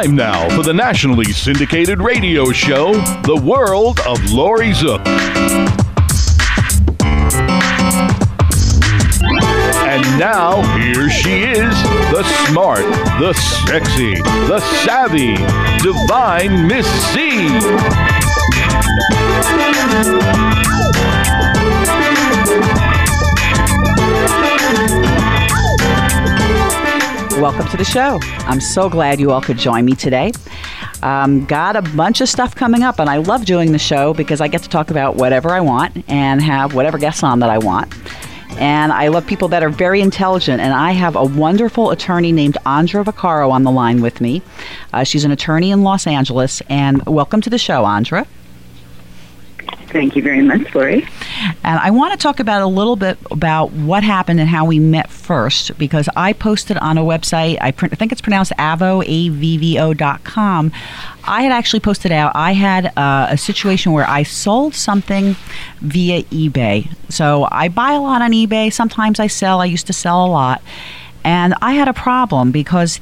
Time now for the nationally syndicated radio show, The World of Laurie Zoock. And now, here she is, the smart, the sexy, the savvy, divine Miss C. Welcome to the show. I'm so glad you all could join me today. Got a bunch of stuff coming up, and I love doing the show because I get to talk about whatever I want and have whatever guests on that I want. And I love people that are very intelligent, and I have a wonderful attorney named Andra Vaccaro on the line with me. She's an attorney in Los Angeles, and welcome to the show, Andra. Thank you very much, Laurie. And I want to talk about a little bit about what happened and how we met first, because I posted on a website, I think it's pronounced Avvo, AVVO.com. I had actually posted out, I had a situation where I sold something via eBay. So I buy a lot on eBay. Sometimes I sell. I used to sell a lot. And I had a problem because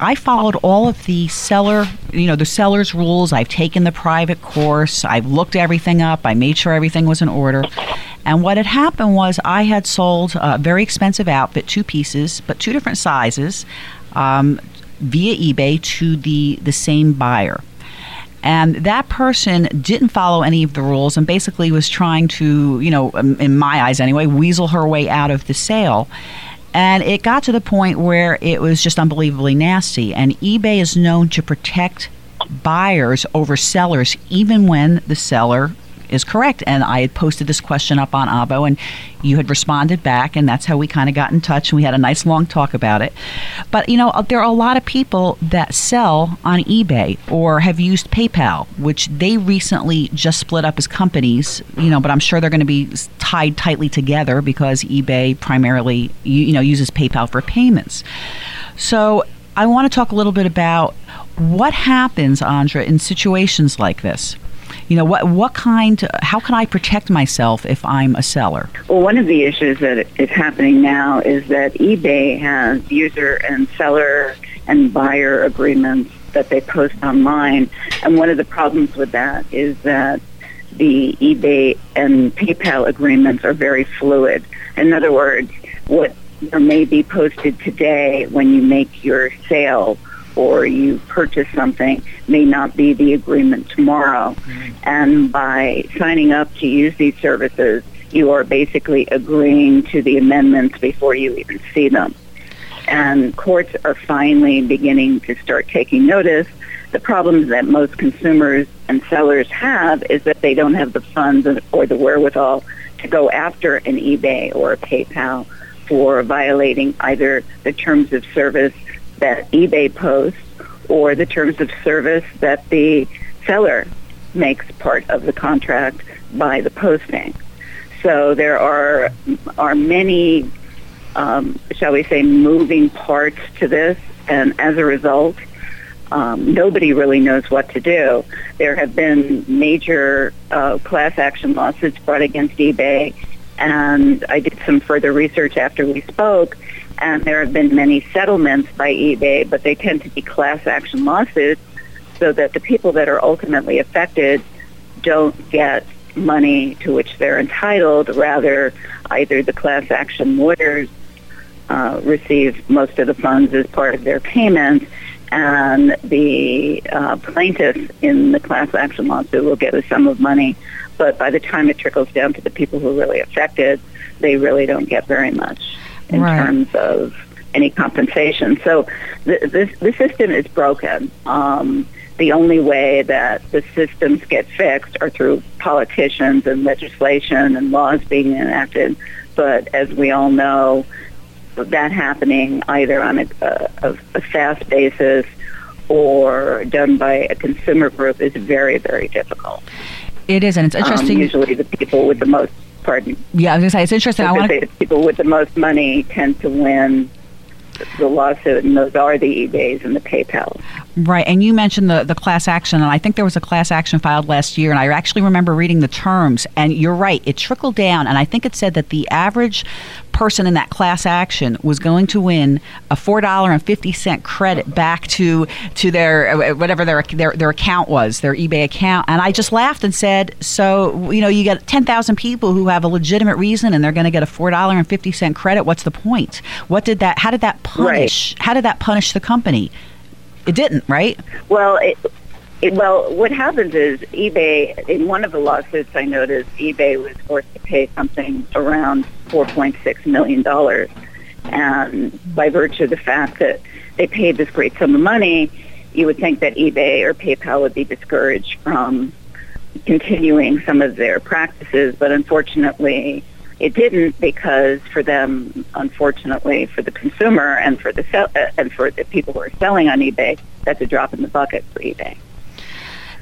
I followed all of the seller, the seller's rules. I've taken the private course. I've looked everything up. I made sure everything was in order. And what had happened was I had sold a very expensive outfit, two pieces, but two different sizes, via eBay to the same buyer. And that person didn't follow any of the rules and basically was trying to, in my eyes anyway, weasel her way out of the sale. And it got to the point where it was just unbelievably nasty. And eBay is known to protect buyers over sellers, even when the seller is correct. And I had posted this question up on Avvo, and you had responded back, and that's how we kind of got in touch. And we had a nice long talk about it. But, there are a lot of people that sell on eBay or have used PayPal, which they recently just split up as companies, but I'm sure they're going to be tied tightly together because eBay primarily, uses PayPal for payments. So I want to talk a little bit about what happens, Andra, in situations like this. How can I protect myself if I'm a seller? Well, one of the issues that is happening now is that eBay has user and seller and buyer agreements that they post online. And one of the problems with that is that the eBay and PayPal agreements are very fluid. In other words, what may be posted today when you make your sale or you purchase something may not be the agreement tomorrow. And by signing up to use these services, you are basically agreeing to the amendments before you even see them. And courts are finally beginning to start taking notice. The problems that most consumers and sellers have is that they don't have the funds or the wherewithal to go after an eBay or a PayPal for violating either the terms of service that eBay posts or the terms of service that the seller makes part of the contract by the posting. So there are many, shall we say, moving parts to this, and as a result, nobody really knows what to do. There have been major class action lawsuits brought against eBay, and I did some further research after we spoke, and there have been many settlements by eBay, but they tend to be class action lawsuits so that the people that are ultimately affected don't get money to which they're entitled. Rather, either the class action lawyers receive most of the funds as part of their payments, and the plaintiffs in the class action lawsuit will get a sum of money. But by the time it trickles down to the people who are really affected, they really don't get very much in terms of any compensation. So the system is broken. The only way that the systems get fixed are through politicians and legislation and laws being enacted. But as we all know, that happening either on a fast basis or done by a consumer group is very, very difficult. It is, and it's interesting. Usually the people with the most... Pardon? Yeah, I was going to say, it's interesting. People with the most money tend to win the lawsuit, and those are the eBays and the PayPals. Right. And you mentioned the class action, and I think there was a class action filed last year, and I actually remember reading the terms, and you're right, it trickled down, and I think it said that the average person in that class action was going to win a $4.50 credit back to their whatever their account was, their eBay account. And I just laughed and said, so, you know, you got 10,000 people who have a legitimate reason and they're going to get a $4.50 credit. What's the point? What did that, how did that punish, right. How did that punish the company? It didn't, right? Well, what happens is eBay, in one of the lawsuits I noticed, eBay was forced to pay something around $4.6 million by virtue of the fact that they paid this great sum of money. You would think that eBay or PayPal would be discouraged from continuing some of their practices, but unfortunately it didn't, because for them, unfortunately, for the consumer and for the people who are selling on eBay, that's a drop in the bucket for eBay.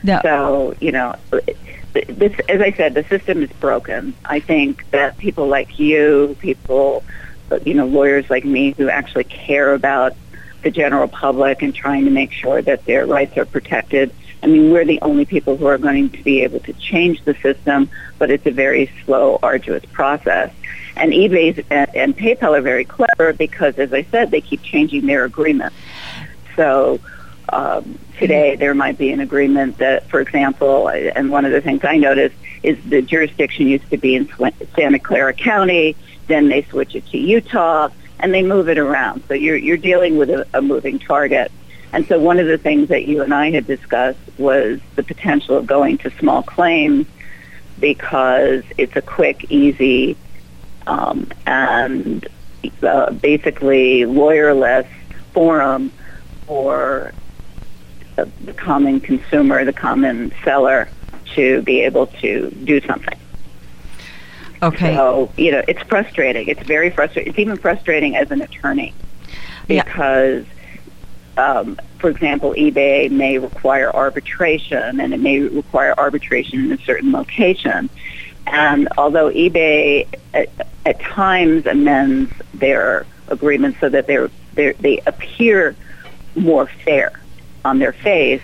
No. So, you know, this, as I said, the system is broken. I think that people like you, lawyers like me who actually care about the general public and trying to make sure that their rights are protected, I mean, we're the only people who are going to be able to change the system, but it's a very slow, arduous process. And eBay and PayPal are very clever because, as I said, they keep changing their agreements. So today there might be an agreement that, for example, and one of the things I noticed is the jurisdiction used to be in Santa Clara County, then they switch it to Utah, and they move it around. So you're dealing with a moving target. And so one of the things that you and I had discussed was the potential of going to small claims, because it's a quick, easy, and basically lawyerless forum for the common consumer, the common seller, to be able to do something. Okay. So, you know, it's frustrating. It's very frustrating. It's even frustrating as an attorney, because... Yeah. For example, eBay may require arbitration, and it may require arbitration in a certain location. And although eBay at times amends their agreements so that they appear more fair on their face,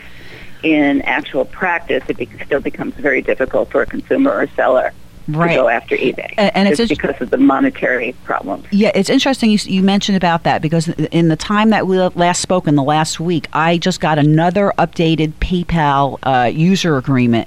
in actual practice, it still becomes very difficult for a consumer or seller. Right. To go after eBay, and it's because of the monetary problems. Yeah, it's interesting you mentioned about that, because in the time that we last spoke, in the last week, I just got another updated PayPal user agreement.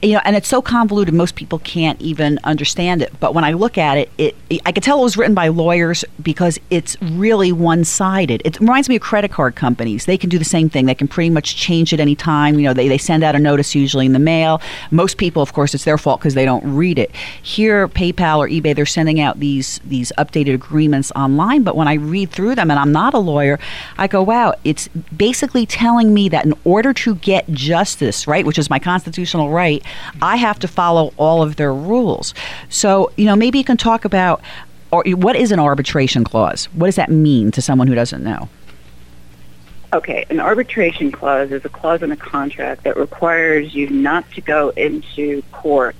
You know, and it's so convoluted, most people can't even understand it. But when I look at it, I could tell it was written by lawyers, because it's really one-sided. It reminds me of credit card companies. They can do the same thing. They can pretty much change it any time. You know, they send out a notice usually in the mail. Most people, of course, it's their fault because they don't read it. Here, PayPal or eBay, they're sending out these updated agreements online. But when I read through them, and I'm not a lawyer, I go, wow, it's basically telling me that in order to get justice, right, which is my constitutional right, I have to follow all of their rules. So, you know, maybe you can talk about, or what is an arbitration clause? What does that mean to someone who doesn't know? Okay, an arbitration clause is a clause in a contract that requires you not to go into court,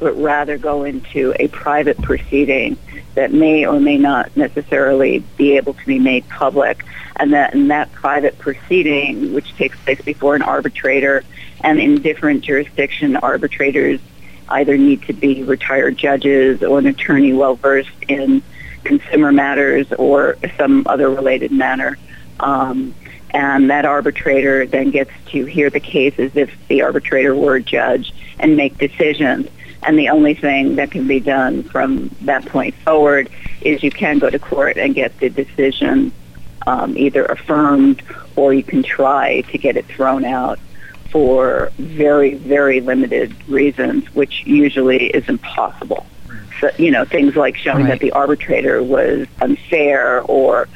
but rather go into a private proceeding that may or may not necessarily be able to be made public. And that in that private proceeding, which takes place before an arbitrator, and in different jurisdictions, arbitrators either need to be retired judges or an attorney well-versed in consumer matters or some other related matter. And that arbitrator then gets to hear the case as if the arbitrator were a judge and make decisions. And the only thing that can be done from that point forward is you can go to court and get the decision either affirmed, or you can try to get it thrown out for very, very limited reasons, which usually is impossible. So, you know, things like showing that the arbitrator was unfair or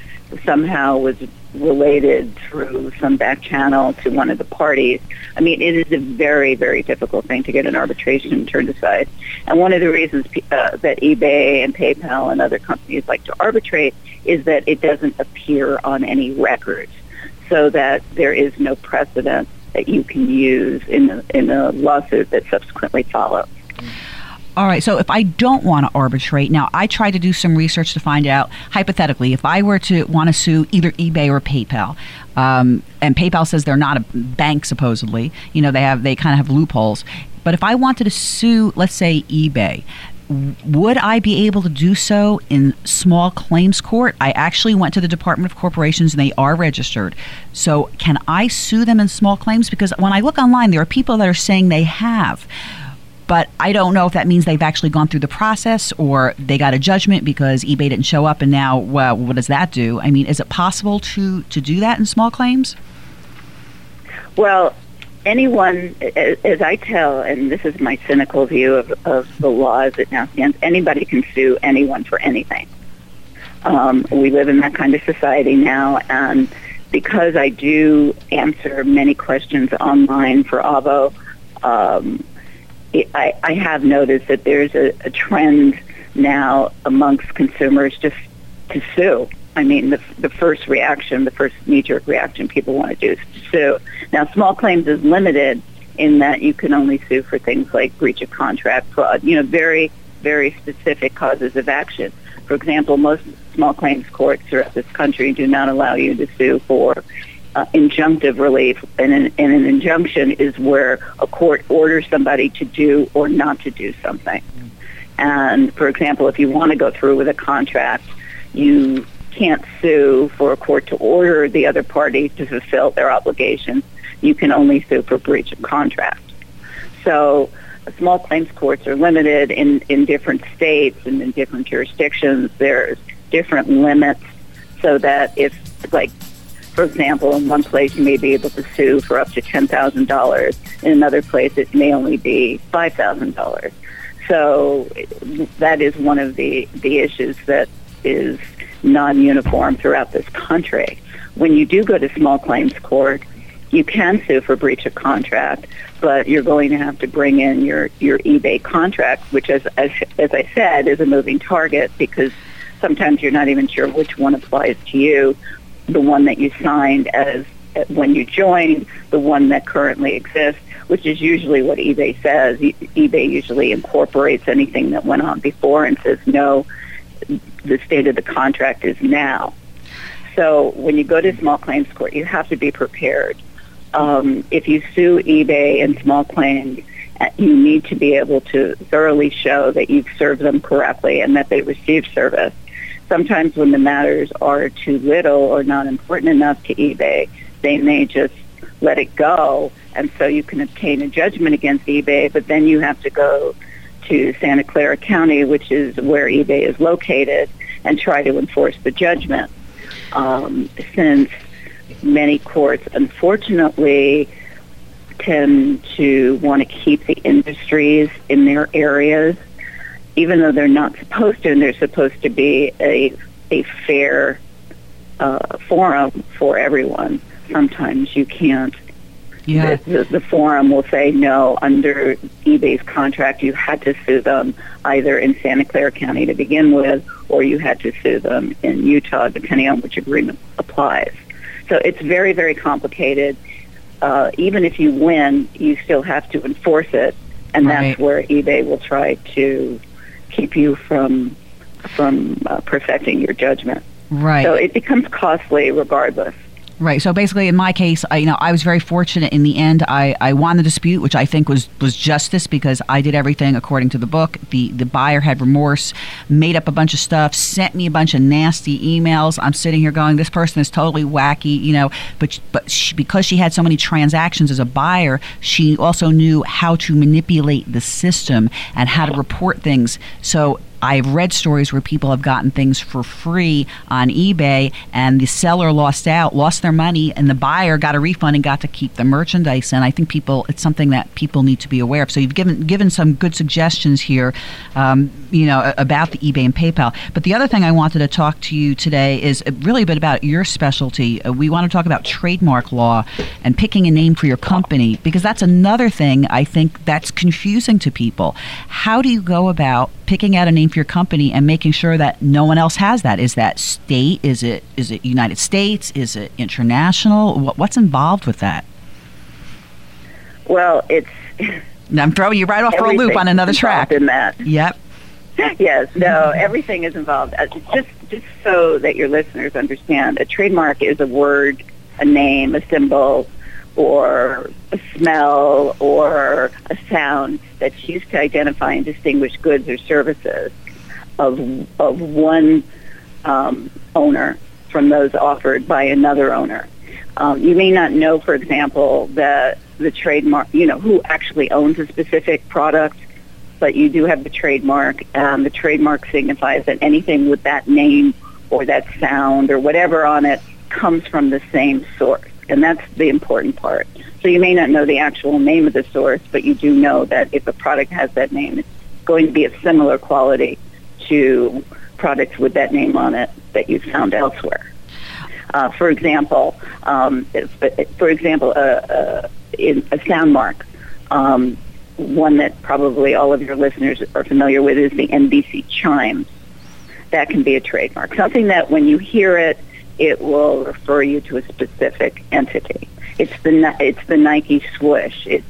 somehow was related through some back channel to one of the parties. I mean, it is a very, very difficult thing to get an arbitration turned aside. And one of the reasons that eBay and PayPal and other companies like to arbitrate is that it doesn't appear on any records, so that there is no precedent that you can use in a lawsuit that subsequently follows. All right. So if I don't want to arbitrate, now I tried to do some research to find out, hypothetically, if I were to want to sue either eBay or PayPal, and PayPal says they're not a bank, supposedly, you know, they kind of have loopholes. But if I wanted to sue, let's say, eBay, would I be able to do so in small claims court? I actually went to the Department of Corporations and they are registered. So can I sue them in small claims? Because when I look online, there are people that are saying they have. But I don't know if that means they've actually gone through the process or they got a judgment because eBay didn't show up and now, well, what does that do? I mean, is it possible to do that in small claims? Well, anyone, as I tell, and this is my cynical view of the law as it now stands, anybody can sue anyone for anything. We live in that kind of society now, and because I do answer many questions online for AVO, I have noticed that there's a trend now amongst consumers just to sue. I mean, the first reaction, the first knee-jerk reaction people want to do is to sue. Now, small claims is limited in that you can only sue for things like breach of contract, fraud, you know, very, very specific causes of action. For example, most small claims courts throughout this country do not allow you to sue for injunctive relief, and an injunction is where a court orders somebody to do or not to do something. And, for example, if you want to go through with a contract, you can't sue for a court to order the other party to fulfill their obligations. You can only sue for breach of contract. So small claims courts are limited in different states and in different jurisdictions. There's different limits so that if, like, for example, in one place you may be able to sue for up to $10,000. In another place it may only be $5,000. So that is one of the issues that is non-uniform throughout this country. When you do go to small claims court, you can sue for breach of contract, but you're going to have to bring in your eBay contract, which, as I said, is a moving target because sometimes you're not even sure which one applies to you, the one that you signed as when you joined, the one that currently exists, which is usually what eBay says. eBay usually incorporates anything that went on before and says, no, the state of the contract is now. So when you go to small claims court, you have to be prepared. If you sue eBay in small claims, you need to be able to thoroughly show that you've served them correctly and that they received service. Sometimes when the matters are too little or not important enough to eBay, they may just let it go, and so you can obtain a judgment against eBay, but then you have to go to Santa Clara County, which is where eBay is located, and try to enforce the judgment. Since many courts, unfortunately, tend to want to keep the industries in their areas, even though they're not supposed to, and there's supposed to be a fair forum for everyone. Sometimes you can't. Yeah. The forum will say, no, under eBay's contract, you had to sue them either in Santa Clara County to begin with, or you had to sue them in Utah, depending on which agreement applies. So it's very, very complicated. Even if you win, you still have to enforce it, and that's where eBay will try to keep you from perfecting your judgment. Right. So it becomes costly regardless. Right. So basically, in my case, I was very fortunate in the end. I won the dispute, which I think was justice because I did everything according to the book. The buyer had remorse, made up a bunch of stuff, sent me a bunch of nasty emails. I'm sitting here going, this person is totally wacky, but she, because she had so many transactions as a buyer, she also knew how to manipulate the system and how to report things. So I've read stories where people have gotten things for free on eBay and the seller lost their money, and the buyer got a refund and got to keep the merchandise. And I think it's something that people need to be aware of. So you've given some good suggestions here, about the eBay and PayPal. But the other thing I wanted to talk to you today is really a bit about your specialty. We want to talk about trademark law and picking a name for your company, because that's another thing I think that's confusing to people. How do you go about picking out a name for your company and making sure that no one else has that? Is that state? Is it United States? Is it international? What's involved with that? Well, it's I'm throwing you right off for a loop on another track. In that. Yep. Yes, no, everything is involved. Just so that your listeners understand, a trademark is a word, a name, a symbol, or a smell, or a sound that's used to identify and distinguish goods or services of one owner from those offered by another owner. You may not know, for example, the trademark, you know, who actually owns a specific product, but you do have the trademark. The trademark signifies that anything with that name or that sound or whatever on it comes from the same source, and that's the important part. So you may not know the actual name of the source, but you do know that if a product has that name, it's going to be of similar quality to products with that name on it that you found elsewhere. For example, a sound mark. One that probably all of your listeners are familiar with is the NBC chimes. That can be a trademark. Something that when you hear it, it will refer you to a specific entity. It's the Nike swoosh. It's,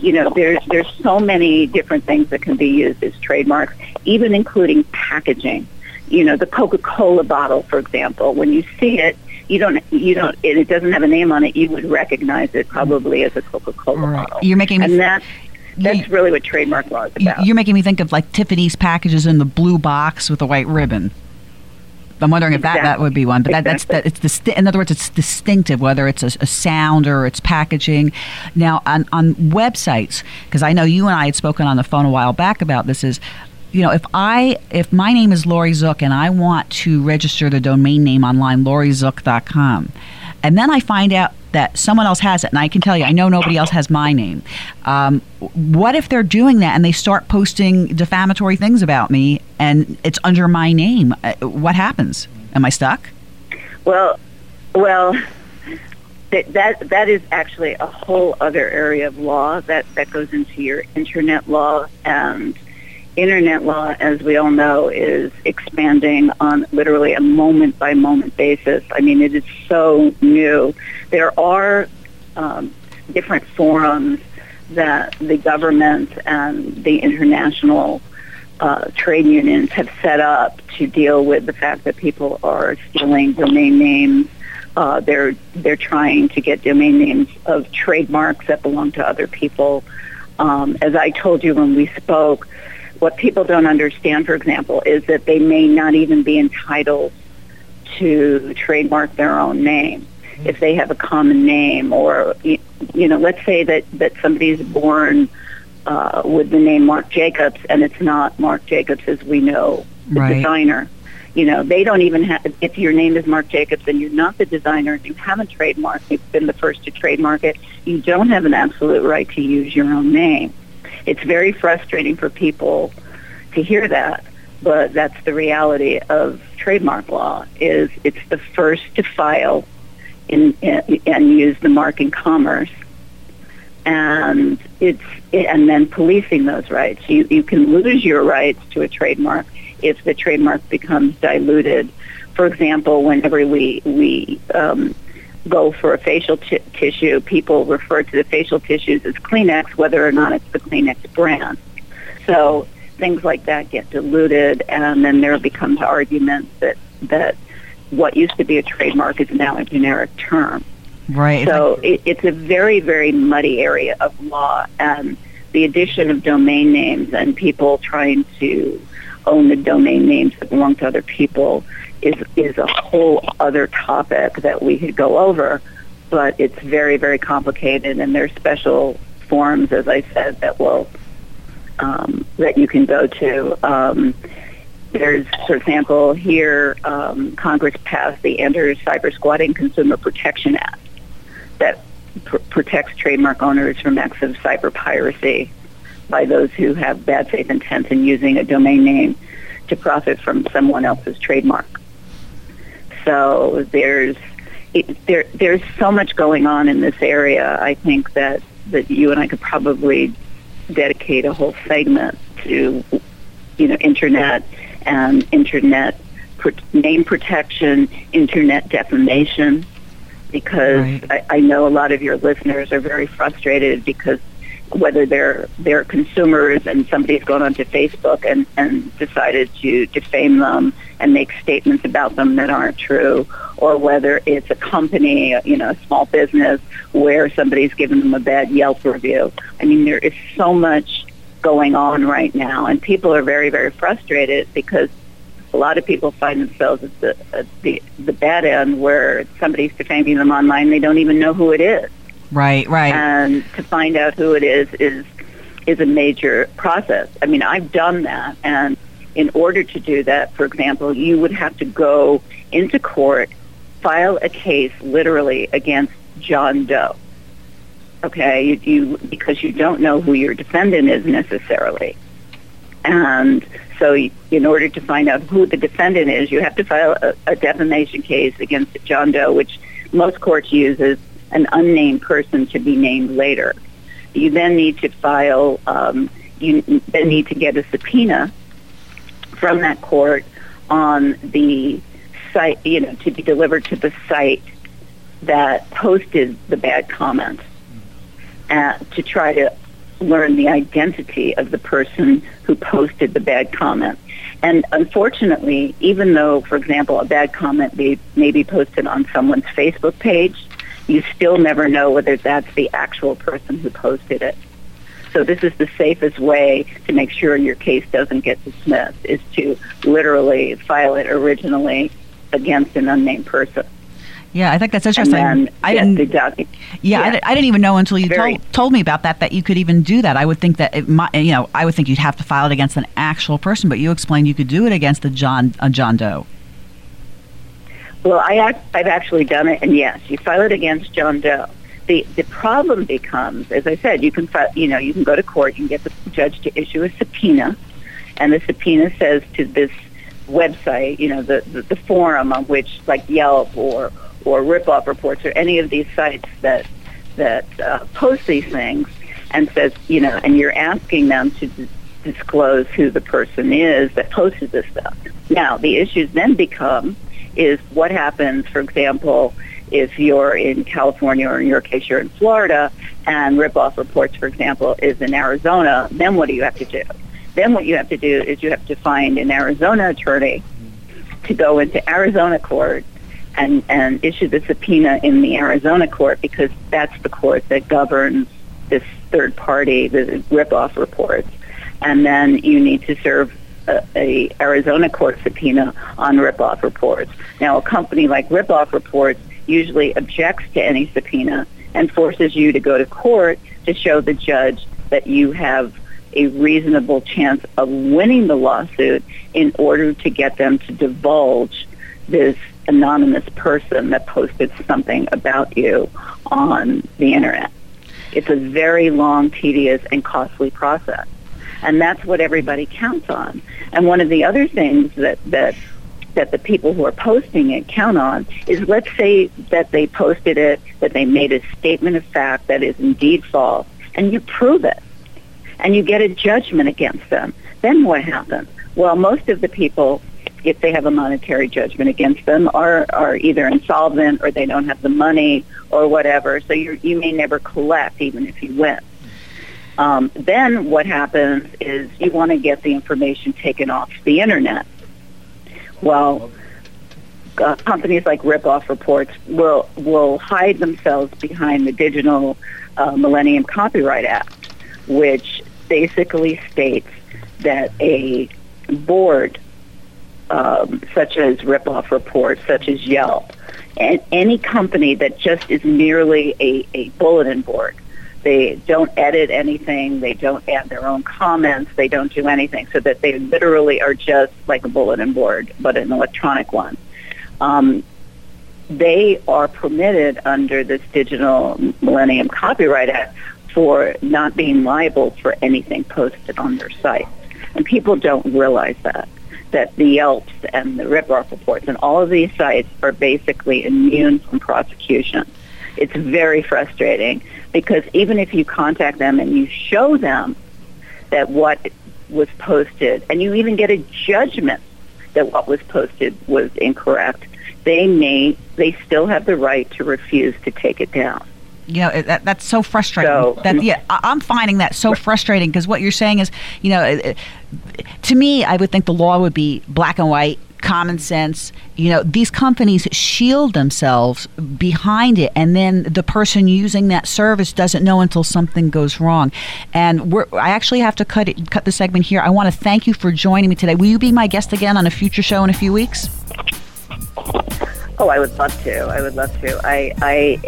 you know, there's so many different things that can be used as trademarks, even including packaging. You know, the Coca-Cola bottle, for example. When you see it, you don't, and it doesn't have a name on it, you would recognize it probably as a Coca-Cola bottle. You're making me. And that's really what trademark law is about. You're making me think of like Tiffany's packages in the blue box with the white ribbon. I'm wondering if that would be one, but in other words, it's distinctive, whether it's a sound or it's packaging. Now, on websites, because I know you and I had spoken on the phone a while back about this, is, you know, if my name is Laurie Zoock and I want to register the domain name online, lauriezoock.com, and then I find out that someone else has it, and I can tell you, I know nobody else has my name. What if they're doing that and they start posting defamatory things about me and it's under my name? What happens? Am I stuck? Well, that is actually a whole other area of law that goes into your internet law, and internet law, as we all know, is expanding on literally a moment-by-moment basis. I mean, it is so new. There are different forums that the government and the international trade unions have set up to deal with the fact that people are stealing domain names. They're trying to get domain names of trademarks that belong to other people. As I told you when we spoke, what people don't understand, for example, is that they may not even be entitled to trademark their own name if they have a common name, or, you know, let's say that somebody's born with the name Marc Jacobs, and it's not Marc Jacobs as we know, the designer. You know, they don't even have, if your name is Marc Jacobs and you're not the designer, you haven't trademarked, you've been the first to trademark it, you don't have an absolute right to use your own name. It's very frustrating for people to hear that, but that's the reality of trademark law, is it's the first to file and use the mark in commerce, and then policing those rights. You can lose your rights to a trademark if the trademark becomes diluted. For example, whenever we go for a facial tissue, people refer to the facial tissues as Kleenex, whether or not it's the Kleenex brand. So things like that get diluted, and then there becomes arguments that what used to be a trademark is now a generic term. Right. So it's a very, very muddy area of law, and the addition of domain names and people trying to own the domain names that belong to other people is a whole other topic that we could go over, but it's very, very complicated, and there's special forums, as I said, that will that you can go to. There's, for example, here Congress passed the Anti-Cybersquatting Consumer Protection Act that protects trademark owners from acts of cyber piracy by those who have bad faith intent in using a domain name to profit from someone else's trademark. So there's so much going on in this area. I think that you and I could probably dedicate a whole segment to, you know, internet and internet name protection, internet defamation, because I know a lot of your listeners are very frustrated because whether they're consumers and somebody's gone onto Facebook and decided to defame them and make statements about them that aren't true, or whether it's a company, you know, a small business where somebody's given them a bad Yelp review. I mean, there is so much going on right now, and people are very, very frustrated because a lot of people find themselves at the bad end where somebody's defaming them online. They don't even know who it is. Right, right. And to find out who it is a major process. I mean, I've done that. And in order to do that, for example, you would have to go into court, file a case literally against John Doe, okay, you because you don't know who your defendant is necessarily. And so in order to find out who the defendant is, you have to file a defamation case against John Doe, which most courts use as an unnamed person to be named later. You then need to file, you then need to get a subpoena from that court on the site, you know, to be delivered to the site that posted the bad comment to try to learn the identity of the person who posted the bad comment. And unfortunately, even though, for example, a bad comment may be posted on someone's Facebook page, you still never know whether that's the actual person who posted it. So this is the safest way to make sure your case doesn't get dismissed, is to literally file it originally against an unnamed person. Yeah, I think that's interesting. And then, I didn't even know until you told me about that you could even do that. I would think that I would think you'd have to file it against an actual person, but you explained you could do it against the John Doe. Well, I've actually done it, and yes, you file it against John Doe. The problem becomes, as I said, you can go to court, you can get the judge to issue a subpoena, and the subpoena says to this website, you know, the forum on which, like Yelp or Ripoff Reports or any of these sites that post these things, and says, you know, and you're asking them to disclose who the person is that posted this stuff. Now, the issues then become is what happens, for example, if you're in California, or in your case you're in Florida, and Ripoff Reports, for example, is in Arizona, then what do you have to do? Then what you have to do is you have to find an Arizona attorney to go into Arizona court and issue the subpoena in the Arizona court, because that's the court that governs this third party, the Ripoff Reports. And then you need to serve a Arizona court subpoena on Ripoff Reports. Now, a company like Ripoff Reports usually objects to any subpoena and forces you to go to court to show the judge that you have a reasonable chance of winning the lawsuit in order to get them to divulge this anonymous person that posted something about you on the internet. It's a very long, tedious, and costly process. And that's what everybody counts on. And one of the other things that the people who are posting it count on is, let's say that they posted it, that they made a statement of fact that is indeed false, and you prove it, and you get a judgment against them. Then what happens? Well, most of the people, if they have a monetary judgment against them, are either insolvent, or they don't have the money, or whatever, so you may never collect even if you win. Then what happens is you want to get the information taken off the internet. Well, companies like Ripoff Reports will hide themselves behind the Digital Millennium Copyright Act, which basically states that a board such as Ripoff Reports, such as Yelp, and any company that just is merely a bulletin board, they don't edit anything, they don't add their own comments, they don't do anything, so that they literally are just like a bulletin board, but an electronic one. They are permitted under this Digital Millennium Copyright Act for not being liable for anything posted on their site. And people don't realize that the Yelps and the Ripoff Reports and all of these sites are basically immune from prosecution. It's very frustrating, because even if you contact them and you show them that what was posted, and you even get a judgment that what was posted was incorrect, they still have the right to refuse to take it down. You know, that's so frustrating. I'm finding that so frustrating, because what you're saying is, you know, to me, I would think the law would be black and white, common sense. You know, these companies shield themselves behind it, and then the person using that service doesn't know until something goes wrong. And I actually have to cut the segment here. I want to thank you for joining me today. Will you be my guest again on a future show in a few weeks? Oh, I would love to. I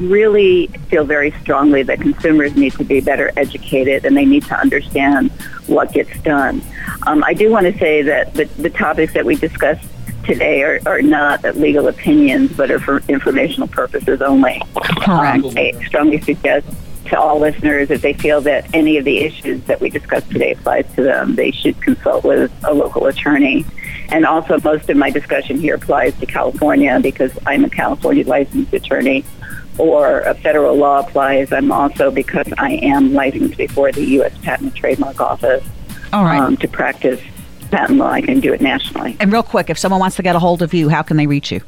really feel very strongly that consumers need to be better educated, and they need to understand what gets done. I do want to say that the topics that we discussed today are not legal opinions, but are for informational purposes only. Correct. I strongly suggest to all listeners, if they feel that any of the issues that we discussed today applies to them, they should consult with a local attorney. And also, most of my discussion here applies to California, because I'm a California licensed attorney, or a federal law applies. I'm also, because I am licensed before the U.S. Patent and Trademark Office, all right, to practice patent law, I can do it nationally. And real quick, if someone wants to get a hold of you, how can they reach you?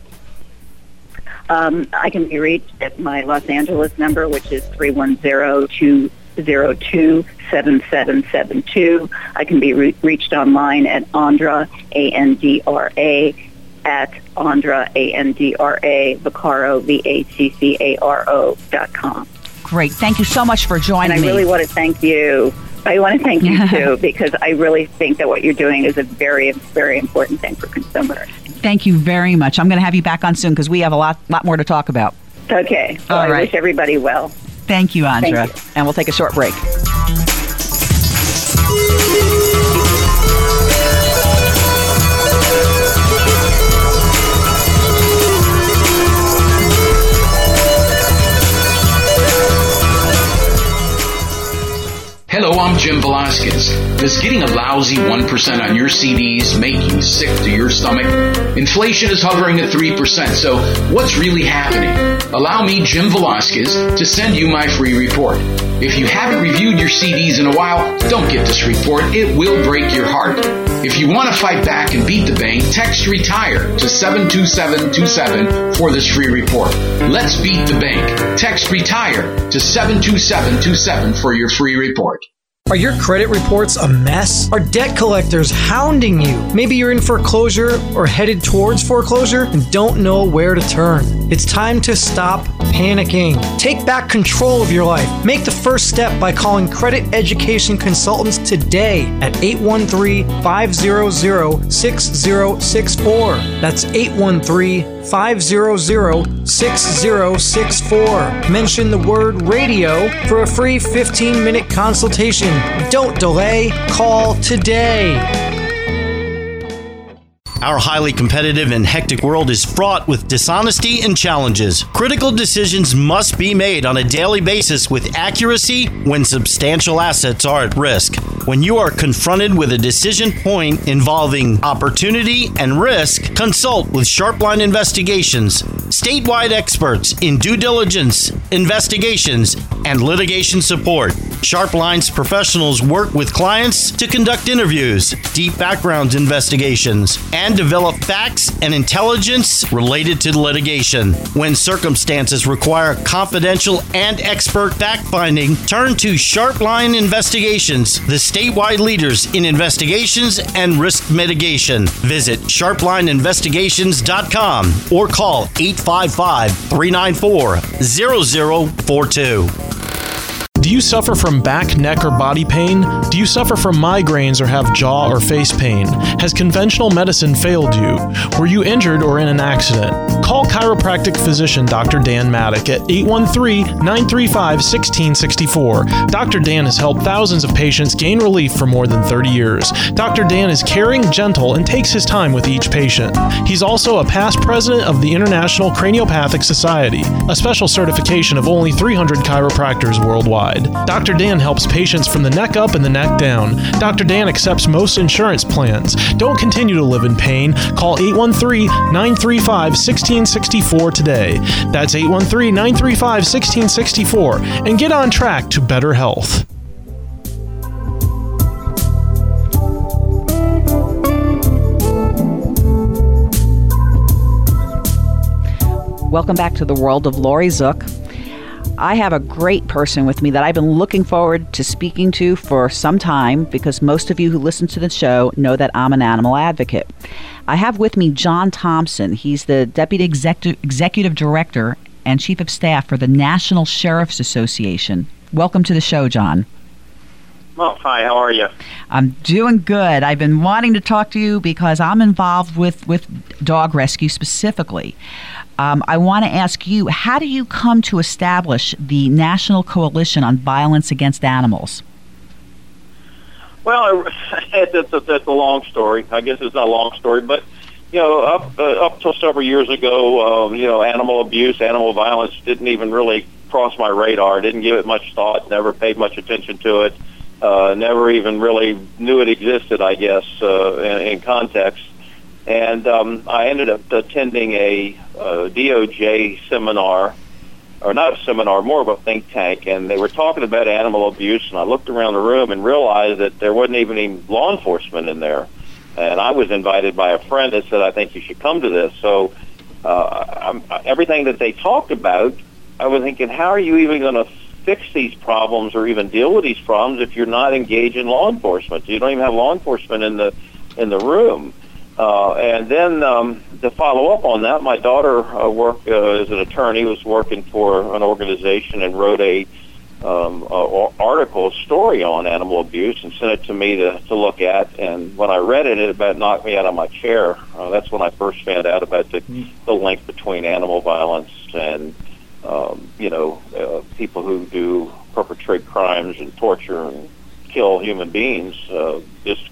I can be reached at my Los Angeles number, which is 310-202-7772. I can be reached online at Andra, A-N-D-R-A, at Andra, A-N-D-R-A, Vaccaro, V-A-C-C-A-R-O.com. Great. Thank you so much for joining me. And I really want to thank you. I want to thank you, too, because I really think that what you're doing is a very, very important thing for consumers. Thank you very much. I'm going to have you back on soon, because we have a lot more to talk about. Okay. Well, all right. I wish everybody well. Thank you, Andra. Thank you. And we'll take a short break. Hello, I'm Jim Velasquez. Does getting a lousy 1% on your CDs make you sick to your stomach? Inflation is hovering at 3%, so what's really happening? Allow me, Jim Velasquez, to send you my free report. If you haven't reviewed your CDs in a while, don't get this report. It will break your heart. If you want to fight back and beat the bank, text RETIRE to 72727 for this free report. Let's beat the bank. Text RETIRE to 72727 for your free report. Are your credit reports a mess? Are debt collectors hounding you? Maybe you're in foreclosure or headed towards foreclosure and don't know where to turn. It's time to stop panicking. Take back control of your life. Make the first step by calling Credit Education Consultants today at 813-500-6064. That's 813-500-6064. Mention the word radio for a free 15-minute consultation. Don't delay. Call today. Our highly competitive and hectic world is fraught with dishonesty and challenges. Critical decisions must be made on a daily basis with accuracy when substantial assets are at risk. When you are confronted with a decision point involving opportunity and risk, consult with Sharpline Investigations, statewide experts in due diligence, investigations, and litigation support. Sharpline's professionals work with clients to conduct interviews, deep background investigations, and develop facts and intelligence related to litigation. When circumstances require confidential and expert fact-finding, turn to Sharpline Investigations, the statewide leaders in investigations and risk mitigation. Visit sharplineinvestigations.com or call 855-394-0042. Do you suffer from back, neck, or body pain? Do you suffer from migraines or have jaw or face pain? Has conventional medicine failed you? Were you injured or in an accident? Call chiropractic physician Dr. Dan Maddock at 813-935-1664. Dr. Dan has helped thousands of patients gain relief for more than 30 years. Dr. Dan is caring, gentle, and takes his time with each patient. He's also a past president of the International Craniopathic Society, a special certification of only 300 chiropractors worldwide. Dr. Dan helps patients from the neck up and the neck down. Dr. Dan accepts most insurance plans. Don't continue to live in pain. Call 813-935-1664 today. That's 813-935-1664, and get on track to better health. Welcome back to the world of Laurie Zoock. I have a great person with me that I've been looking forward to speaking to for some time, because most of you who listen to the show know that I'm an animal advocate. I have with me John Thompson. He's the Deputy Executive Director and Chief of Staff for the National Sheriff's Association. Welcome to the show, John. Well, hi, how are you? I'm doing good. I've been wanting to talk to you because I'm involved with dog rescue specifically. I want to ask you, how do you come to establish the National Coalition on Violence Against Animals? Well, that's a long story. I guess it's not a long story, but, you know, up until several years ago, you know, animal abuse, animal violence didn't even really cross my radar. Didn't give it much thought, never paid much attention to it. Never even really knew it existed, I guess, in context. And I ended up attending a DOJ seminar, or not a seminar, more of a think tank, and they were talking about animal abuse, and I looked around the room and realized that there wasn't even any law enforcement in there. And I was invited by a friend that said, I think you should come to this. So everything that they talked about, I was thinking, how are you even going to fix these problems or even deal with these problems if you're not engaged in law enforcement? You don't even have law enforcement in the room. And then to follow up on that, my daughter is an attorney, was working for an organization and wrote a article, story on animal abuse, and sent it to me to look at. And when I read it, it about knocked me out of my chair. That's when I first found out about the link between animal violence and people who perpetrate crimes and torture and kill human beings. Just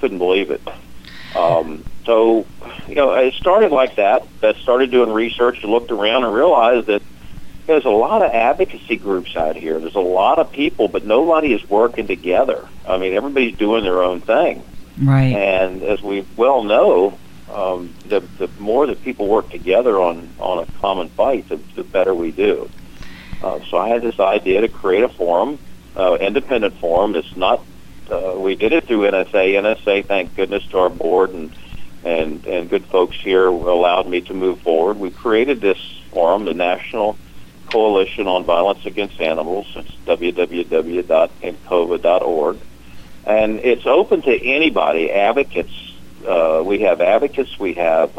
couldn't believe it. So, you know, it started like that. I started doing research and looked around and realized that there's a lot of advocacy groups out here. There's a lot of people, but nobody is working together. I mean, everybody's doing their own thing. Right. And as we well know, the more that people work together on a common fight, the better we do. So I had this idea to create a forum, independent forum. It's not, we did it through NSA. NSA, thank goodness to our board and good folks here, allowed me to move forward. We created this forum, the National Coalition on Violence Against Animals. It's www.ncova.org. And it's open to anybody, advocates. We have advocates, we have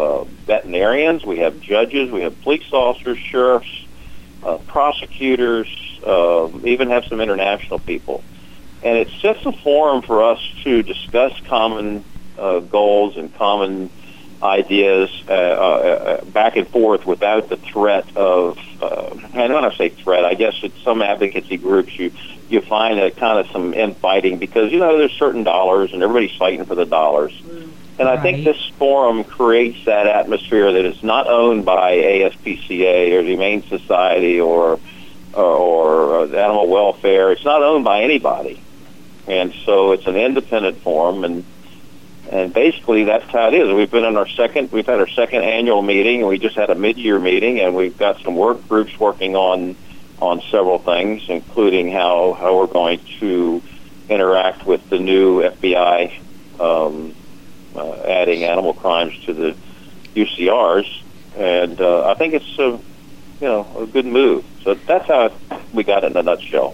veterinarians, we have judges, we have police officers, sheriffs, prosecutors, even have some international people. And it's just a forum for us to discuss common goals and common ideas back and forth without the threat of, and when I say threat, I guess it's some advocacy groups you find that kind of some infighting because, you know, there's certain dollars and everybody's fighting for the dollars. And I think this forum creates that atmosphere that is not owned by ASPCA or the Humane Society or animal welfare. It's not owned by anybody. And so it's an independent forum, and basically that's how it is. We've had our second annual meeting, and we just had a mid-year meeting, and we've got some work groups working on several things, including how we're going to interact with the new FBI adding animal crimes to the UCRs, and I think it's a good move. So that's how we got it in a nutshell.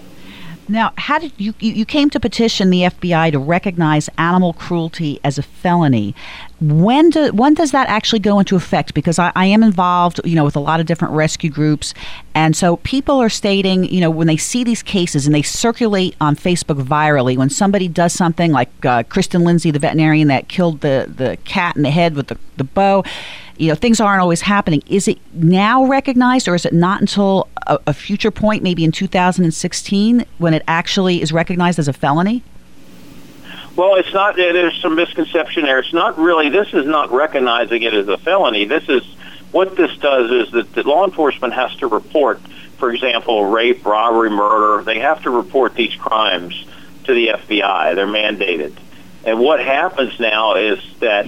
Now, how did you came to petition the FBI to recognize animal cruelty as a felony? When does that actually go into effect? Because I am involved, you know, with a lot of different rescue groups, and so people are stating, you know, when they see these cases and they circulate on Facebook virally, when somebody does something like Kristen Lindsay, the veterinarian that killed the cat in the head with the bow, you know, things aren't always happening. Is it now recognized, or is it not until a future point, maybe in 2016, when it actually is recognized as a felony? Well, it's not. There's some misconception there. It's not really. This is not recognizing it as a felony. This is what this does is that the law enforcement has to report, for example, rape, robbery, murder. They have to report these crimes to the FBI. They're mandated. And what happens now is that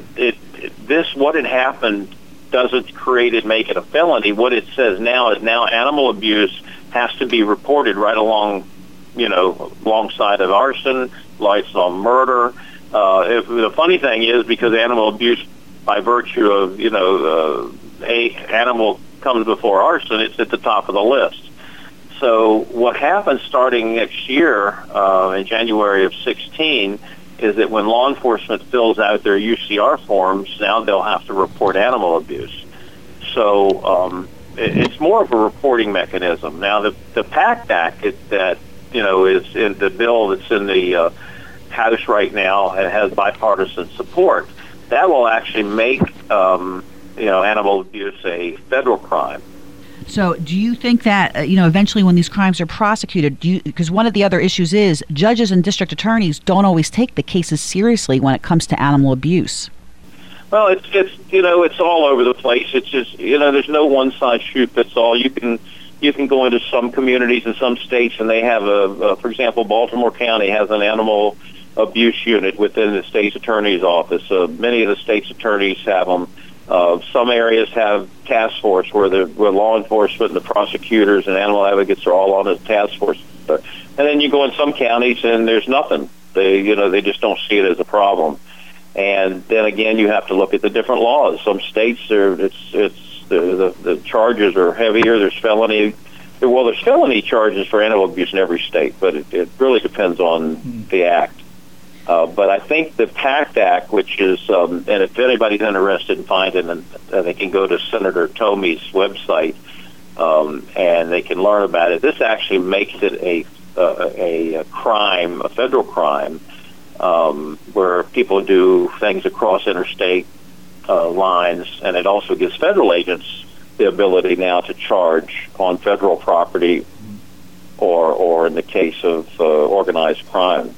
what had happened doesn't create it, make it a felony. What it says now is now animal abuse has to be reported right along, you know, alongside of arson, lights on murder. If the funny thing is, because animal abuse, by virtue of, you know, a animal comes before arson, it's at the top of the list. So what happened starting next year in January of 2016 is that when law enforcement fills out their UCR forms, now they'll have to report animal abuse. So it's more of a reporting mechanism. Now, the PACT Act that is in the bill that's in the House right now and has bipartisan support, that will actually make animal abuse a federal crime. So do you think that, eventually when these crimes are prosecuted, because one of the other issues is judges and district attorneys don't always take the cases seriously when it comes to animal abuse? Well, it's all over the place. It's just, there's no one size shoot fits all. You can go into some communities in some states and they have for example, Baltimore County has an animal abuse unit within the state's attorney's office. Many of the state's attorneys have them. Some areas have task force where law enforcement and the prosecutors and animal advocates are all on a task force. And then you go in some counties and there's nothing. They just don't see it as a problem. And then again, you have to look at the different laws. Some states, the charges are heavier. There's felony charges for animal abuse in every state, but it really depends on the act. But I think the PACT Act, which is, and if anybody's interested in finding it, they can go to Senator Tomey's website, and they can learn about it. This actually makes it a crime, a federal crime, where people do things across interstate lines, and it also gives federal agents the ability now to charge on federal property or in the case of organized crime.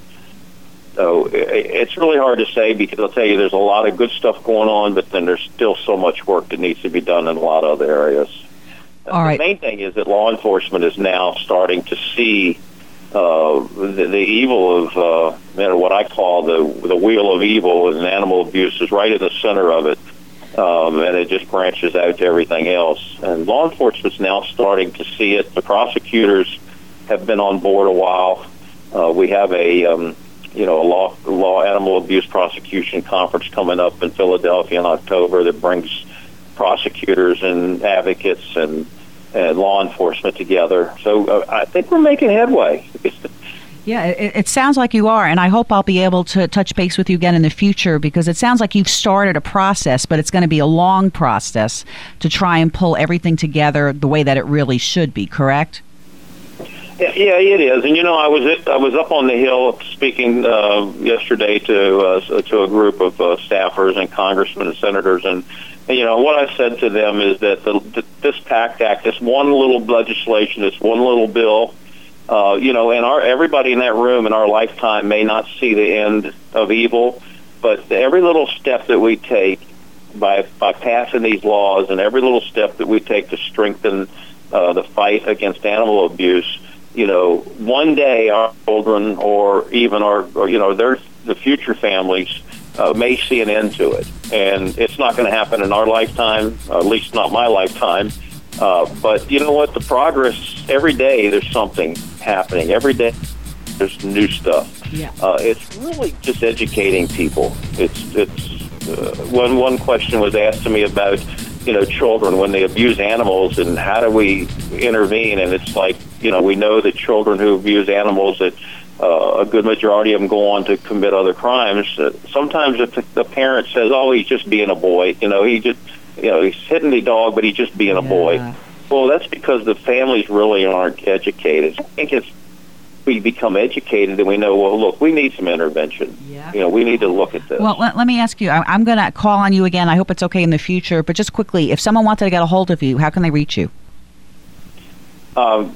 So it's really hard to say because I'll tell you there's a lot of good stuff going on, but then there's still so much work that needs to be done in a lot of other areas. All right. The main thing is that law enforcement is now starting to see the evil of what I call the wheel of evil, and animal abuse is right in the center of it, and it just branches out to everything else. And law enforcement's now starting to see it. The prosecutors have been on board a while. We have a law animal abuse prosecution conference coming up in Philadelphia in October that brings prosecutors and advocates and law enforcement together. So I think we're making headway. Yeah, it sounds like you are, and I hope I'll be able to touch base with you again in the future because it sounds like you've started a process, but it's going to be a long process to try and pull everything together the way that it really should be, correct? Yeah, it is, and I was up on the Hill speaking yesterday to a group of staffers and congressmen and senators, and what I said to them is that this PACT Act, this one little legislation, this one little bill, and everybody in that room in our lifetime may not see the end of evil, but every little step that we take by passing these laws and every little step that we take to strengthen the fight against animal abuse. One day our children or even the future families may see an end to it. And it's not going to happen in our lifetime, at least not my lifetime. But you know what? The progress, every day there's something happening. Every day there's new stuff. Yeah. It's really just educating people. One question was asked to me about children when they abuse animals and how do we intervene, and it's like, we know that children who abuse animals, that a good majority of them go on to commit other crimes. Sometimes if the parent says, oh, he's just being a boy, he's hitting the dog, but he's just being a boy. Well, that's because the families really aren't educated. I think if we become educated and we know, well, look, we need some intervention. Yeah. We need to look at this. Well, let me ask you, I'm going to call on you again. I hope it's okay in the future, but just quickly, if someone wanted to get a hold of you, how can they reach you?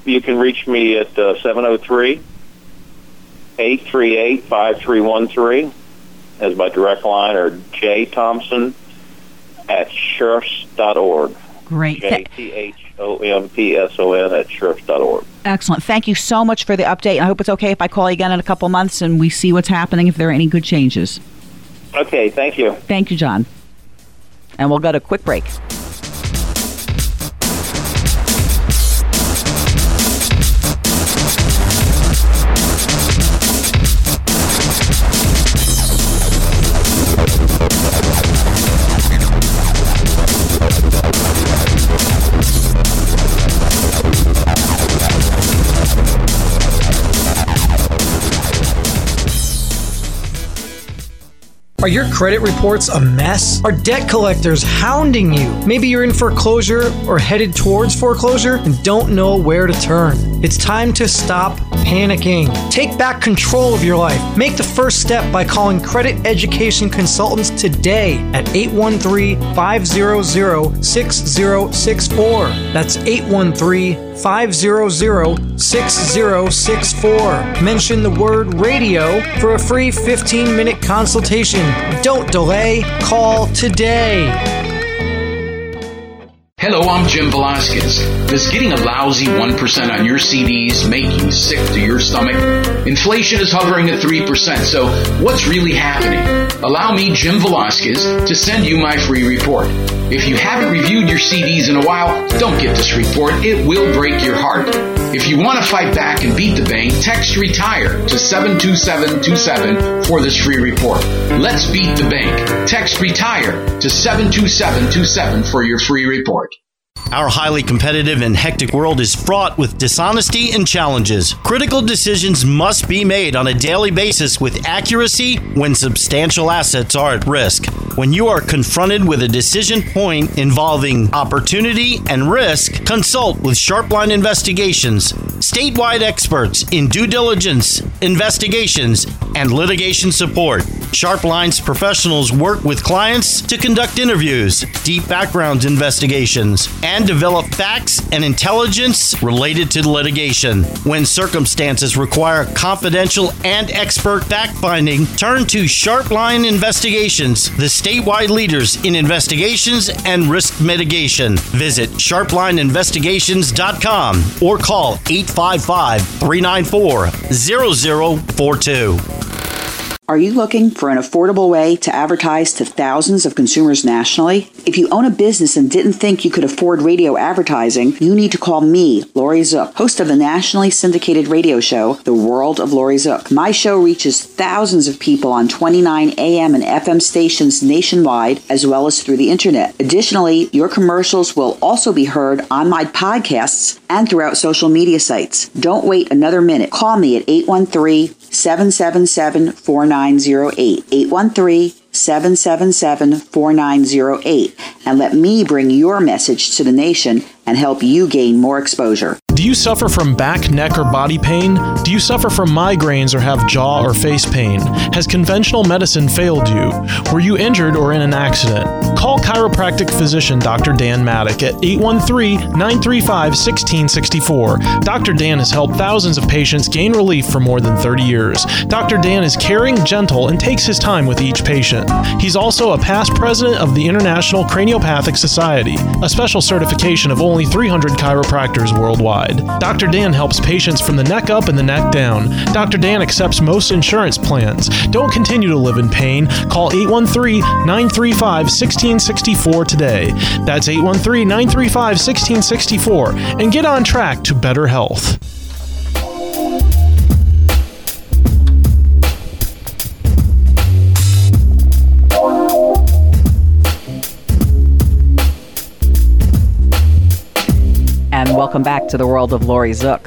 You can reach me at 703-838-5313 as my direct line, or jthompson@sheriffs.org. Great. jthompson@sheriffs.org. Excellent. Thank you so much for the update. I hope it's okay if I call you again in a couple months and we see what's happening, if there are any good changes. Okay. Thank you. Thank you, John. And we'll go to a quick break. Are your credit reports a mess? Are debt collectors hounding you? Maybe you're in foreclosure or headed towards foreclosure and don't know where to turn. It's time to stop panicking. Take back control of your life. Make the first step by calling Credit Education Consultants today at 813-500-6064. That's 813-500-6064. Mention the word radio for a free 15-minute consultation. Don't delay. Call today. Hello, I'm Jim Velasquez. Does getting a lousy 1% on your CDs make you sick to your stomach? Inflation is hovering at 3%, so what's really happening? Allow me, Jim Velasquez, to send you my free report. If you haven't reviewed your CDs in a while, don't get this report. It will break your heart. If you want to fight back and beat the bank, text RETIRE to 72727 for this free report. Let's beat the bank. Text RETIRE to 72727 for your free report. Our highly competitive and hectic world is fraught with dishonesty and challenges. Critical decisions must be made on a daily basis with accuracy when substantial assets are at risk. When you are confronted with a decision point involving opportunity and risk, consult with Sharpline Investigations, statewide experts in due diligence, investigations, and litigation support. Sharpline's professionals work with clients to conduct interviews, deep background investigations, and develop facts and intelligence related to litigation. When circumstances require confidential and expert fact-finding, turn to Sharpline Investigations, the statewide leaders in investigations and risk mitigation. Visit sharplineinvestigations.com or call 855-394-0042. Are you looking for an affordable way to advertise to thousands of consumers nationally? If you own a business and didn't think you could afford radio advertising, you need to call me, Laurie Zoock, host of the nationally syndicated radio show, The World of Laurie Zoock. My show reaches thousands of people on 29 AM and FM stations nationwide, as well as through the internet. Additionally, your commercials will also be heard on my podcasts and throughout social media sites. Don't wait another minute. Call me at 813-777-4908, 813-777-4908, and let me bring your message to the nation and help you gain more exposure. Do you suffer from back, neck, or body pain? Do you suffer from migraines or have jaw or face pain? Has conventional medicine failed you? Were you injured or in an accident? Call chiropractic physician Dr. Dan Maddock at 813-935-1664. Dr. Dan has helped thousands of patients gain relief for more than 30 years. Dr. Dan is caring, gentle, and takes his time with each patient. He's also a past president of the International Craniopathic Society, a special certification of only 300 chiropractors worldwide. Dr. Dan helps patients from the neck up and the neck down. Dr. Dan accepts most insurance plans. Don't continue to live in pain. Call 813-935-1664 today. That's 813-935-1664 and get on track to better health. And welcome back to the World of Laurie Zoock.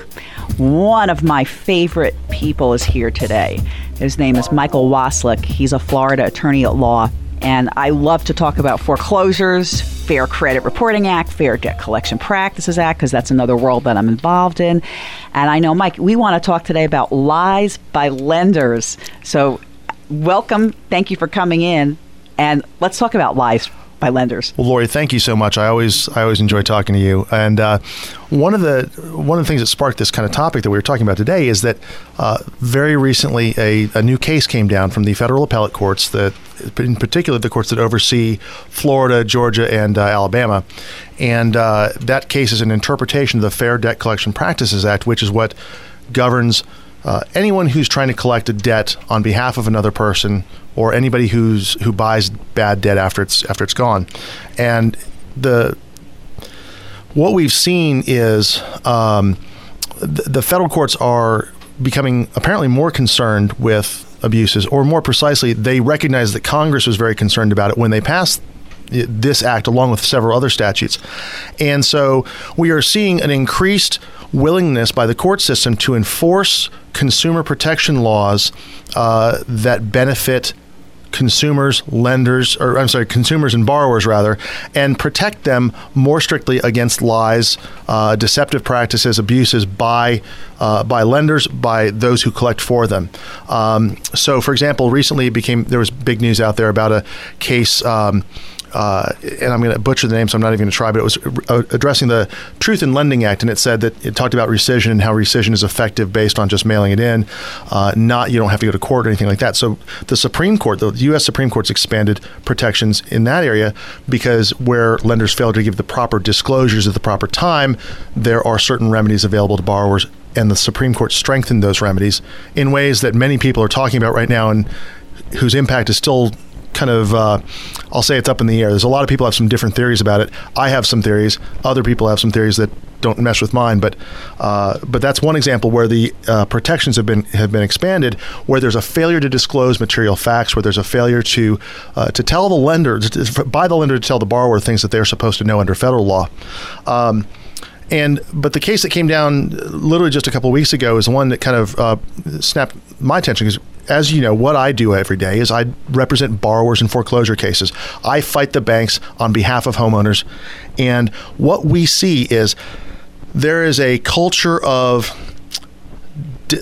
One of my favorite people is here today. His name is Michael Wasylik. He's a Florida attorney at law. And I love to talk about foreclosures, Fair Credit Reporting Act, Fair Debt Collection Practices Act, because that's another world that I'm involved in. And I know, Mike, we want to talk today about lies by lenders. So welcome. Thank you for coming in. And let's talk about lies by lenders. Well, Laurie, thank you so much. I always enjoy talking to you. And one of the things that sparked this kind of topic that we were talking about today is that very recently a new case came down from the federal appellate courts, that, in particular, the courts that oversee Florida, Georgia, and Alabama. And that case is an interpretation of the Fair Debt Collection Practices Act, which is what governs anyone who's trying to collect a debt on behalf of another person, or anybody who buys bad debt after it's gone. And what we've seen is the federal courts are becoming apparently more concerned with abuses, or more precisely, they recognize that Congress was very concerned about it when they passed this act, along with several other statutes. And so we are seeing an increased willingness by the court system to enforce consumer protection laws that benefit consumers, consumers and borrowers rather, and protect them more strictly against lies, deceptive practices, abuses by lenders, by those who collect for them. So, for example, recently there was big news out there about a case. And I'm going to butcher the name, so I'm not even going to try, but it was addressing the Truth in Lending Act, and it said that it talked about rescission and how rescission is effective based on just mailing it in, you don't have to go to court or anything like that. So the Supreme Court, the U.S. Supreme Court's expanded protections in that area because where lenders fail to give the proper disclosures at the proper time, there are certain remedies available to borrowers, and the Supreme Court strengthened those remedies in ways that many people are talking about right now and whose impact is still kind of, I'll say it's up in the air. There's a lot of people have some different theories about it. I have some theories. Other people have some theories that don't mesh with mine. But that's one example where the protections have been expanded, where there's a failure to disclose material facts, where there's a failure to tell the lender, by the lender to tell the borrower things that they're supposed to know under federal law. But the case that came down literally just a couple of weeks ago is one that kind of snapped my attention because, as you know, what I do every day is I represent borrowers in foreclosure cases. I fight the banks on behalf of homeowners. And what we see is there is a culture of,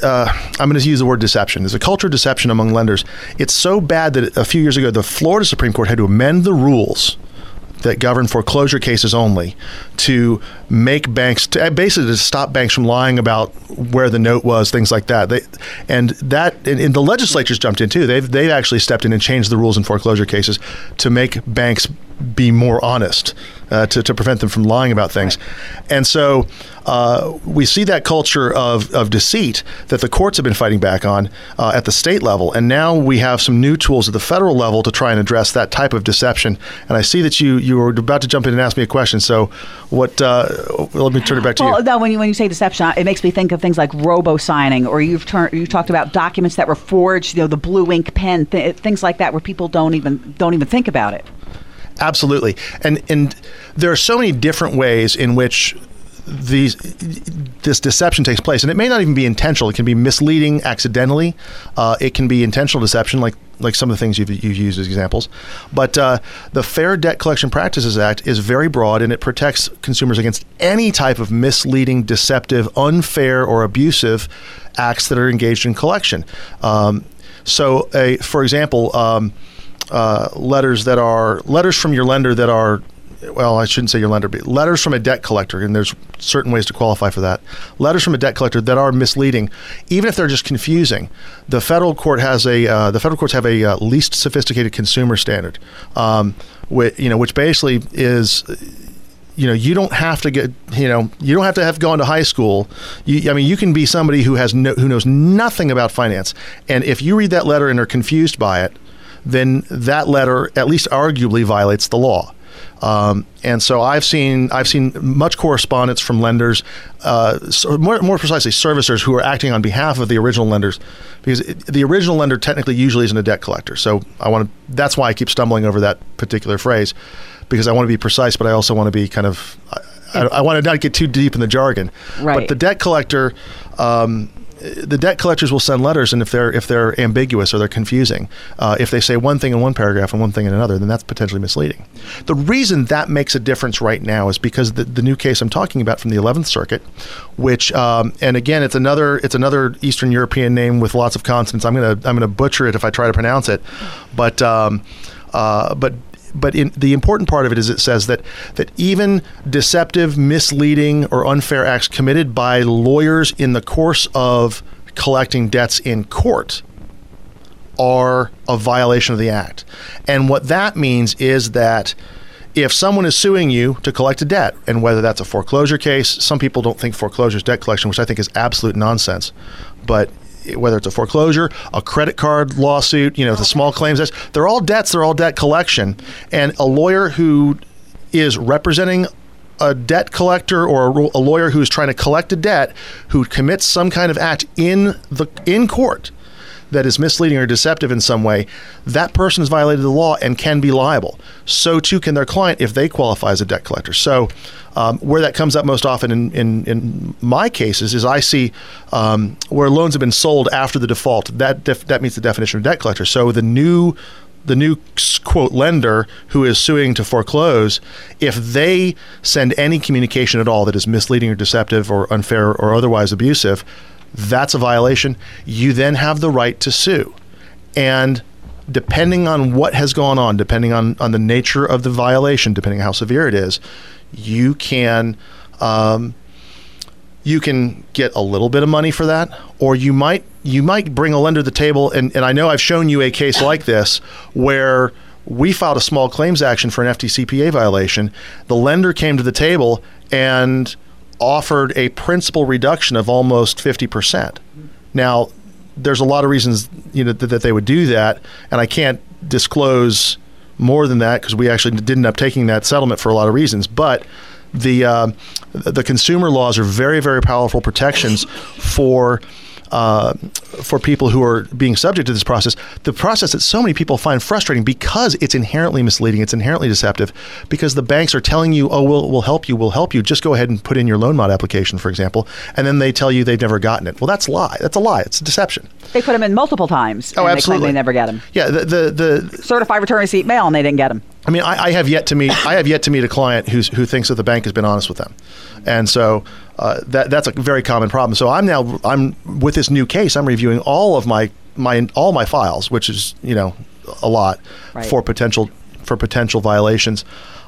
I'm going to use the word deception. There's a culture of deception among lenders. It's so bad that a few years ago, the Florida Supreme Court had to amend the rules that govern foreclosure cases only to make banks, to stop banks from lying about where the note was, things like that. And the legislature's jumped in too. They've actually stepped in and changed the rules in foreclosure cases to make banks be more honest, to prevent them from lying about things. And so we see that culture of deceit that the courts have been fighting back on at the state level. And now we have some new tools at the federal level to try and address that type of deception. And I see that you were about to jump in and ask me a question. So what? Let me turn it back to you. Well, no, when you say deception, it makes me think of things like robo-signing, or you've talked about documents that were forged, the blue ink pen, things like that, where people don't even think about it. Absolutely. And there are so many different ways in which this deception takes place. And it may not even be intentional. It can be misleading accidentally. It can be intentional deception, like some of the things you've used as examples. But the Fair Debt Collection Practices Act is very broad, and it protects consumers against any type of misleading, deceptive, unfair, or abusive acts that are engaged in collection. Letters that are letters from your lender that are, well, I shouldn't say your lender, but letters from a debt collector, and there's certain ways to qualify for that. Letters from a debt collector that are misleading, even if they're just confusing. The federal court has the federal courts have a least sophisticated consumer standard, which basically is, you don't have to get, you don't have to have gone to high school. You can be somebody who knows nothing about finance, and if you read that letter and are confused by it, then that letter, at least arguably, violates the law. And so I've seen much correspondence from lenders, so more precisely servicers who are acting on behalf of the original lenders, because the original lender technically usually isn't a debt collector. So that's why I keep stumbling over that particular phrase, because I want to be precise, but I also want to be kind of, I want to not get too deep in the jargon. Right. But the debt collector, the debt collectors will send letters, and if they're ambiguous or they're confusing, if they say one thing in one paragraph and one thing in another, then that's potentially misleading. The reason that makes a difference right now is because the new case I'm talking about from the 11th Circuit, which and again it's another Eastern European name with lots of consonants. I'm gonna butcher it if I try to pronounce it, but the important part of it is it says that even deceptive, misleading, or unfair acts committed by lawyers in the course of collecting debts in court are a violation of the act. And what that means is that if someone is suing you to collect a debt, and whether that's a foreclosure case, some people don't think foreclosure is debt collection, which I think is absolute nonsense, but whether it's a foreclosure, a credit card lawsuit, the small claims, they're all debts, they're all debt collection. And a lawyer who is representing a debt collector, or a lawyer who's trying to collect a debt, who commits some kind of act in court that is misleading or deceptive in some way, that person has violated the law and can be liable. So too can their client if they qualify as a debt collector. So where that comes up most often in my cases is I see where loans have been sold after the default. That meets the definition of debt collector. So the new the new, quote, lender who is suing to foreclose, if they send any communication at all that is misleading or deceptive or unfair or otherwise abusive, that's a violation. You then have the right to sue. And depending on what has gone on, depending on the nature of the violation, depending on how severe it is, you can get a little bit of money for that, or you might bring a lender to the table. And I know I've shown you a case like this where we filed a small claims action for an FTCPA violation. The lender came to the table and offered a principal reduction of almost 50%. Now, there's a lot of reasons, you know, that they would do that, and I can't disclose more than that because we actually didn't end up taking that settlement for a lot of reasons. But the consumer laws are very, very powerful protections for people who are being subject to this process, the process that so many people find frustrating because it's inherently misleading, it's inherently deceptive, because the banks are telling you, oh, we'll help you, just go ahead and put in your loan mod application, for example, and then they tell you they've never gotten it. Well, that's a lie. That's a lie. It's a deception. They put them in multiple times. Oh, absolutely. They claim they never get them. Yeah, the certified return receipt mail, and they didn't get them. I mean, I have yet to meet a client who thinks that the bank has been honest with them, and so that's a very common problem. So I'm with this new case. I'm reviewing all of my files, which is, you know, a lot, right, for potential violations.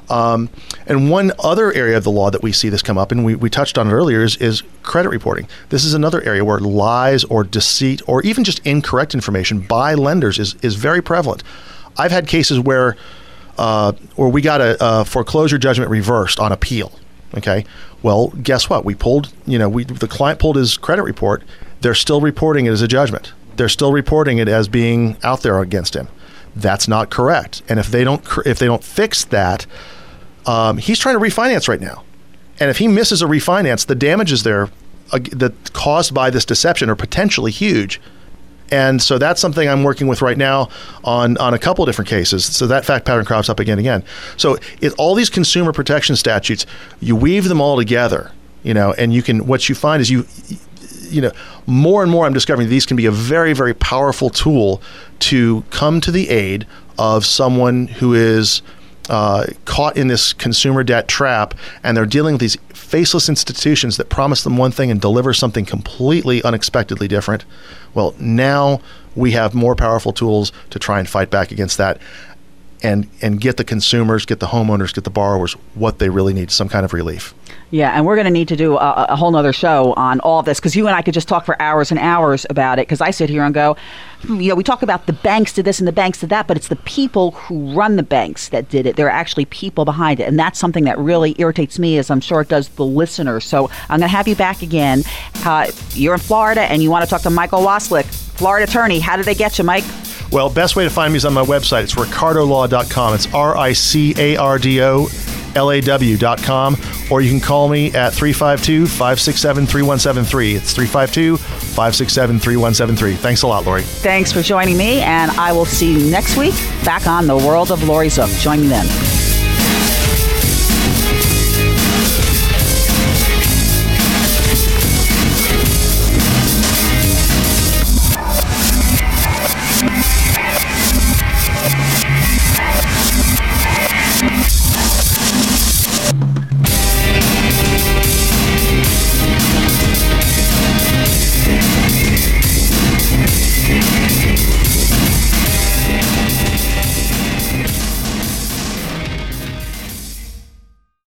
And one other area of the law that we see this come up, and we touched on it earlier, is credit reporting. This is another area where lies or deceit or even just incorrect information by lenders is very prevalent. I've had cases where we got a foreclosure judgment reversed on appeal. Okay, well, guess what? The client pulled his credit report. They're still reporting it as a judgment. They're still reporting it as being out there against him. That's not correct. And if they don't fix that, he's trying to refinance right now. And if he misses a refinance, the damages there that caused by this deception are potentially huge. And so that's something I'm working with right now on a couple of different cases. So that fact pattern crops up again. So all these consumer protection statutes, you weave them all together, you know, and what you find is you know, more and more I'm discovering these can be a very, very powerful tool to come to the aid of someone who is caught in this consumer debt trap, and they're dealing with these faceless institutions that promise them one thing and deliver something completely unexpectedly different. Well, now we have more powerful tools to try and fight back against that and get the consumers, get the homeowners, get the borrowers what they really need, some kind of relief. Yeah, and we're going to need to do a whole nother show on all this, because you and I could just talk for hours and hours about it, because I sit here and go, you know, we talk about the banks did this and the banks did that, but it's the people who run the banks that did it. There are actually people behind it, and that's something that really irritates me, as I'm sure it does the listeners. So I'm going to have you back again. You're in Florida, and you want to talk to Michael Wasylik, Florida attorney. How did they get you, Mike? Well, best way to find me is on my website. It's ricardolaw.com. It's RICARDOLAW.com. Or you can call me at 352-567-3173. It's 352-567-3173. Thanks a lot, Laurie. Thanks for joining me, and I will see you next week back on The World of Laurie Zoock. Join me then.